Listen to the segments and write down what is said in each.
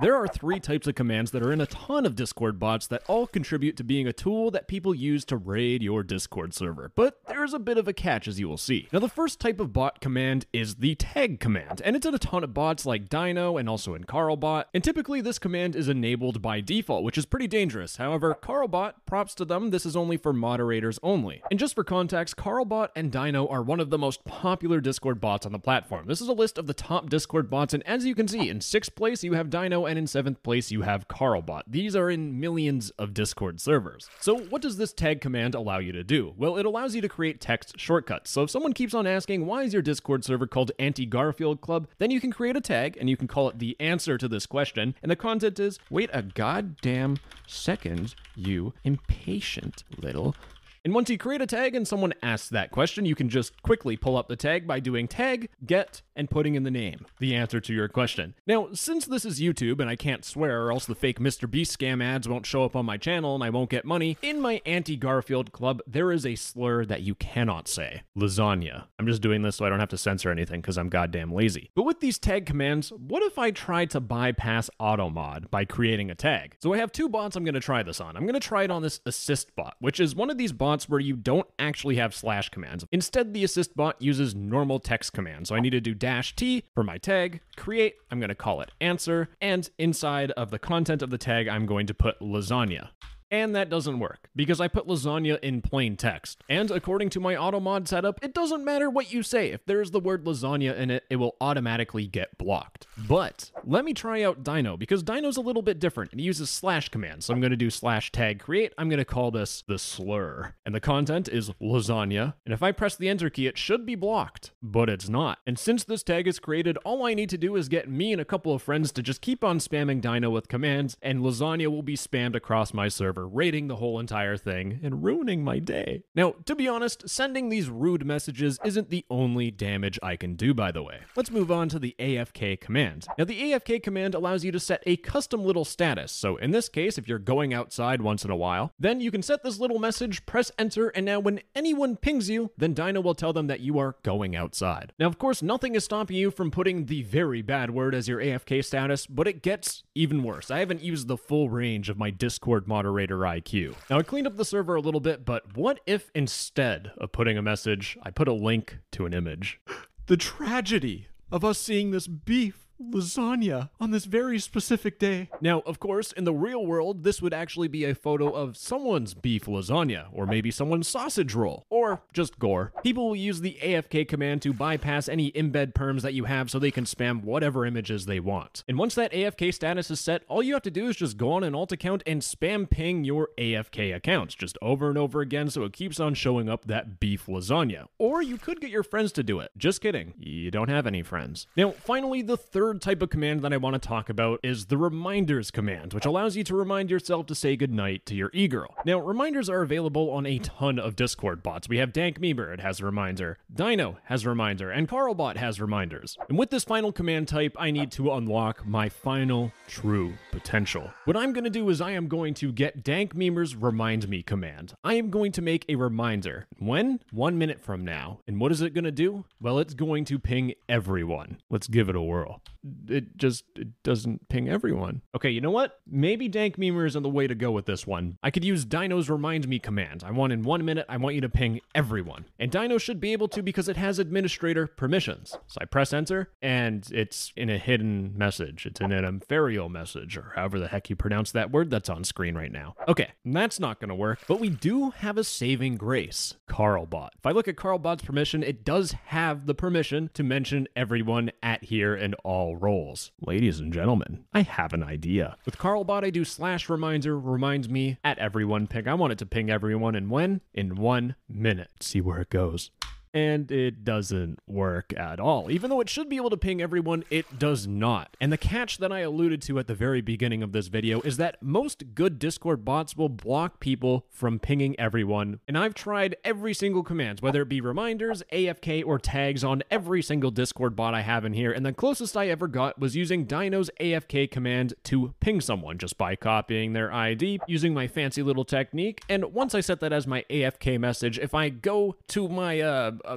There are three types of commands that are in a ton of Discord bots that all contribute to being a tool that people use to raid your Discord server, but there's a bit of a catch, as you will see. Now, the first type of bot command is the tag command, and it's in a ton of bots like Dyno and also in Carlbot, and typically this command is enabled by default, which is pretty dangerous. However, Carlbot, props to them, this is only for moderators only. And just for context, Carlbot and Dyno are one of the most popular Discord bots on the platform. This is a list of the top Discord bots, and as you can see, in 6th place you have Dyno, and in 7th place you have Carlbot. These are in millions of Discord servers. So what does this tag command allow you to do? Well, it allows you to create text shortcuts. So if someone keeps on asking, why is your Discord server called Anti-Garfield Club? Then you can create a tag and you can call it the answer to this question. And the content is, wait a goddamn second, you impatient little... And once you create a tag and someone asks that question, you can just quickly pull up the tag by doing tag, get, and putting in the name, the answer to your question. Now, since this is YouTube and I can't swear or else the fake Mr. Beast scam ads won't show up on my channel and I won't get money, in my Anti-Garfield Club, there is a slur that you cannot say. Lasagna. I'm just doing this so I don't have to censor anything because I'm goddamn lazy. But with these tag commands, what if I try to bypass AutoMod by creating a tag? So I have two bots I'm going to try this on. I'm going to try it on this assist bot, which is one of these bots where you don't actually have slash commands. Instead, the assist bot uses normal text commands. So I need to do -t for my tag, create, I'm going to call it answer, and inside of the content of the tag, I'm going to put lasagna. And that doesn't work, because I put lasagna in plain text. And according to my AutoMod setup, it doesn't matter what you say. If there's the word lasagna in it, it will automatically get blocked. But let me try out Dyno, because Dyno's a little bit different, and he uses slash commands. So I'm going to do slash tag create. I'm going to call this the slur. And the content is lasagna. And if I press the enter key, it should be blocked, but it's not. And since this tag is created, all I need to do is get me and a couple of friends to just keep on spamming Dyno with commands, and lasagna will be spammed across my server, raiding the whole entire thing and ruining my day. Now, to be honest, sending these rude messages isn't the only damage I can do, by the way. Let's move on to the AFK command. Now, the AFK command allows you to set a custom little status. So in this case, if you're going outside once in a while, then you can set this little message, press enter, and now when anyone pings you, then Dyno will tell them that you are going outside. Now, of course, nothing is stopping you from putting the very bad word as your AFK status, but it gets even worse. I haven't used the full range of my Discord moderator IQ. Now, I cleaned up the server a little bit, but what if instead of putting a message, I put a link to an image? The tragedy of us seeing this beef lasagna on this very specific day. Now, of course, in the real world, this would actually be a photo of someone's beef lasagna, or maybe someone's sausage roll, or just gore. People will use the AFK command to bypass any embed perms that you have so they can spam whatever images they want. And once that AFK status is set, all you have to do is just go on an alt account and spam ping your AFK accounts just over and over again so it keeps on showing up that beef lasagna. Or you could get your friends to do it. Just kidding, you don't have any friends. Now, finally, the third type of command that I want to talk about is the reminders command, which allows you to remind yourself to say goodnight to your e-girl. Now, reminders are available on a ton of Discord bots. We have Dank Memer, it has a reminder, Dyno has a reminder, and Carlbot has reminders. And with this final command type, I need to unlock my final true potential. What I'm going to do is I am going to get Dank Memer's remind me command. I am going to make a reminder. When? 1 minute from now. And what is it going to do? Well, it's going to ping everyone. Let's give it a whirl. It doesn't ping everyone. Okay, you know what? Maybe Dank Memer is on the way to go with this one. I could use Dyno's remind me command. I want in 1 minute, I want you to ping everyone. And Dyno should be able to because it has administrator permissions. So I press enter and it's in a hidden message. It's in an inferior message or however the heck you pronounce that word that's on screen right now. Okay, that's not gonna work, but we do have a saving grace, Carlbot. If I look at Carlbot's permission, it does have the permission to mention everyone at here and all roles. Ladies and gentlemen, I have an idea. With Carlbot, I do slash reminder, reminds me, at everyone ping. I want it to ping everyone, and when? In 1 minute. Let's see where it goes. And it doesn't work at all. Even though it should be able to ping everyone, it does not. And the catch that I alluded to at the very beginning of this video is that most good Discord bots will block people from pinging everyone. And I've tried every single command, whether it be reminders, AFK, or tags on every single Discord bot I have in here. And the closest I ever got was using Dyno's AFK command to ping someone just by copying their ID, using my fancy little technique. And once I set that as my AFK message, if I go to my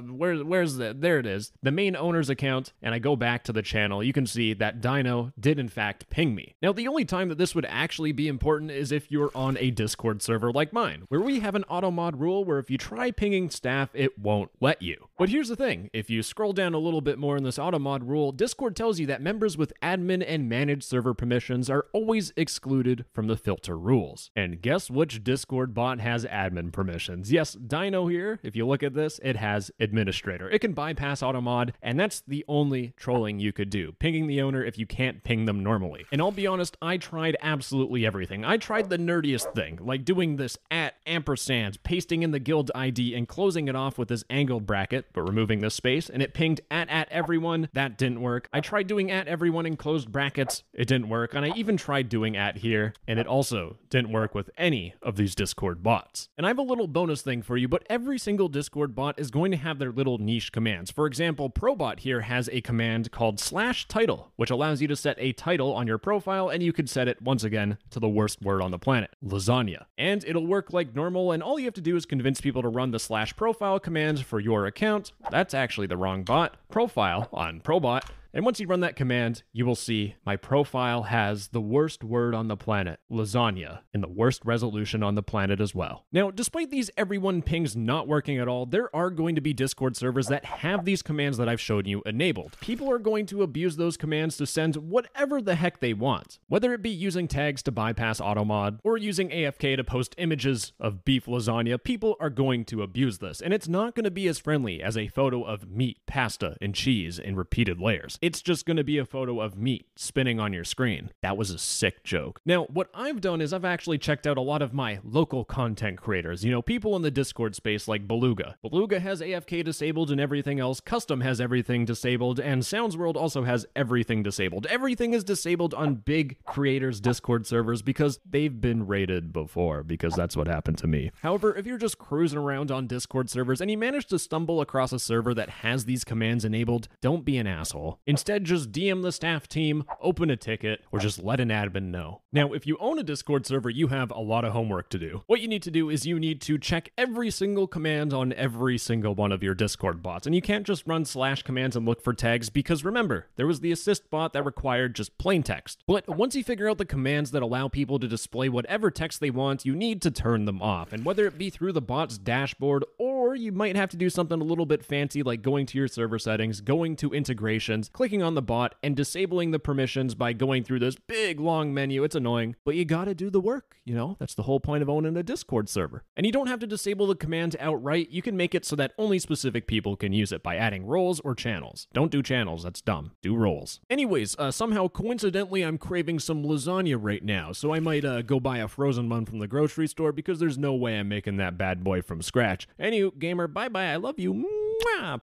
where's the, there it is, the main owner's account, and I go back to the channel, you can see that Dyno did in fact ping me. Now, the only time that this would actually be important is if you're on a Discord server like mine, where we have an AutoMod rule where if you try pinging staff, it won't let you. But here's the thing, if you scroll down a little bit more in this AutoMod rule, Discord tells you that members with admin and managed server permissions are always excluded from the filter rules. And guess which Discord bot has admin permissions? Yes, Dyno here, if you look at this, it has administrator. It can bypass AutoMod, and that's the only trolling you could do, pinging the owner if you can't ping them normally. And I'll be honest, I tried absolutely everything. I tried the nerdiest thing, like doing this @, pasting in the guild ID and closing it off with this angled bracket, but removing this space, and it pinged @everyone. That didn't work. I tried doing @everyone in closed brackets. It didn't work. And I even tried doing @here, and it also didn't work with any of these Discord bots. And I have a little bonus thing for you, but every single Discord bot is going to have their little niche commands. For example, Probot here has a command called /title, which allows you to set a title on your profile, and you could set it once again to the worst word on the planet, lasagna. And it'll work like normal, and all you have to do is convince people to run the /profile command for your account. That's actually the wrong bot. Profile on Probot. And once you run that command, you will see my profile has the worst word on the planet, lasagna, and the worst resolution on the planet as well. Now, despite these everyone pings not working at all, there are going to be Discord servers that have these commands that I've showed you enabled. People are going to abuse those commands to send whatever the heck they want, whether it be using tags to bypass AutoMod or using AFK to post images of beef lasagna. People are going to abuse this, and it's not going to be as friendly as a photo of meat, pasta, and cheese in repeated layers. It's just going to be a photo of meat spinning on your screen. That was a sick joke. Now, what I've done is I've actually checked out a lot of my local content creators, you know, people in the Discord space like Beluga. Beluga has AFK disabled and everything else. Custom has everything disabled, and Sounds World also has everything disabled. Everything is disabled on big creators' Discord servers because they've been raided before, because that's what happened to me. However, if you're just cruising around on Discord servers and you manage to stumble across a server that has these commands enabled, don't be an asshole. Instead, just DM the staff team, open a ticket, or just let an admin know. Now, if you own a Discord server, you have a lot of homework to do. What you need to do is you need to check every single command on every single one of your Discord bots. And you can't just run / commands and look for tags, because remember, there was the assist bot that required just plain text. But once you figure out the commands that allow people to display whatever text they want, you need to turn them off. And whether it be through the bot's dashboard, or you might have to do something a little bit fancy like going to your server settings, going to integrations, clicking on the bot, and disabling the permissions by going through this big long menu. It's annoying, but you gotta do the work, you know? That's the whole point of owning a Discord server. And you don't have to disable the command outright. You can make it so that only specific people can use it by adding roles or channels. Don't do channels, that's dumb. Do roles. Anyways, somehow coincidentally I'm craving some lasagna right now, so I might go buy a frozen one from the grocery store, because there's no way I'm making that bad boy from scratch. Anywho, gamer, bye bye, I love you. Mwah!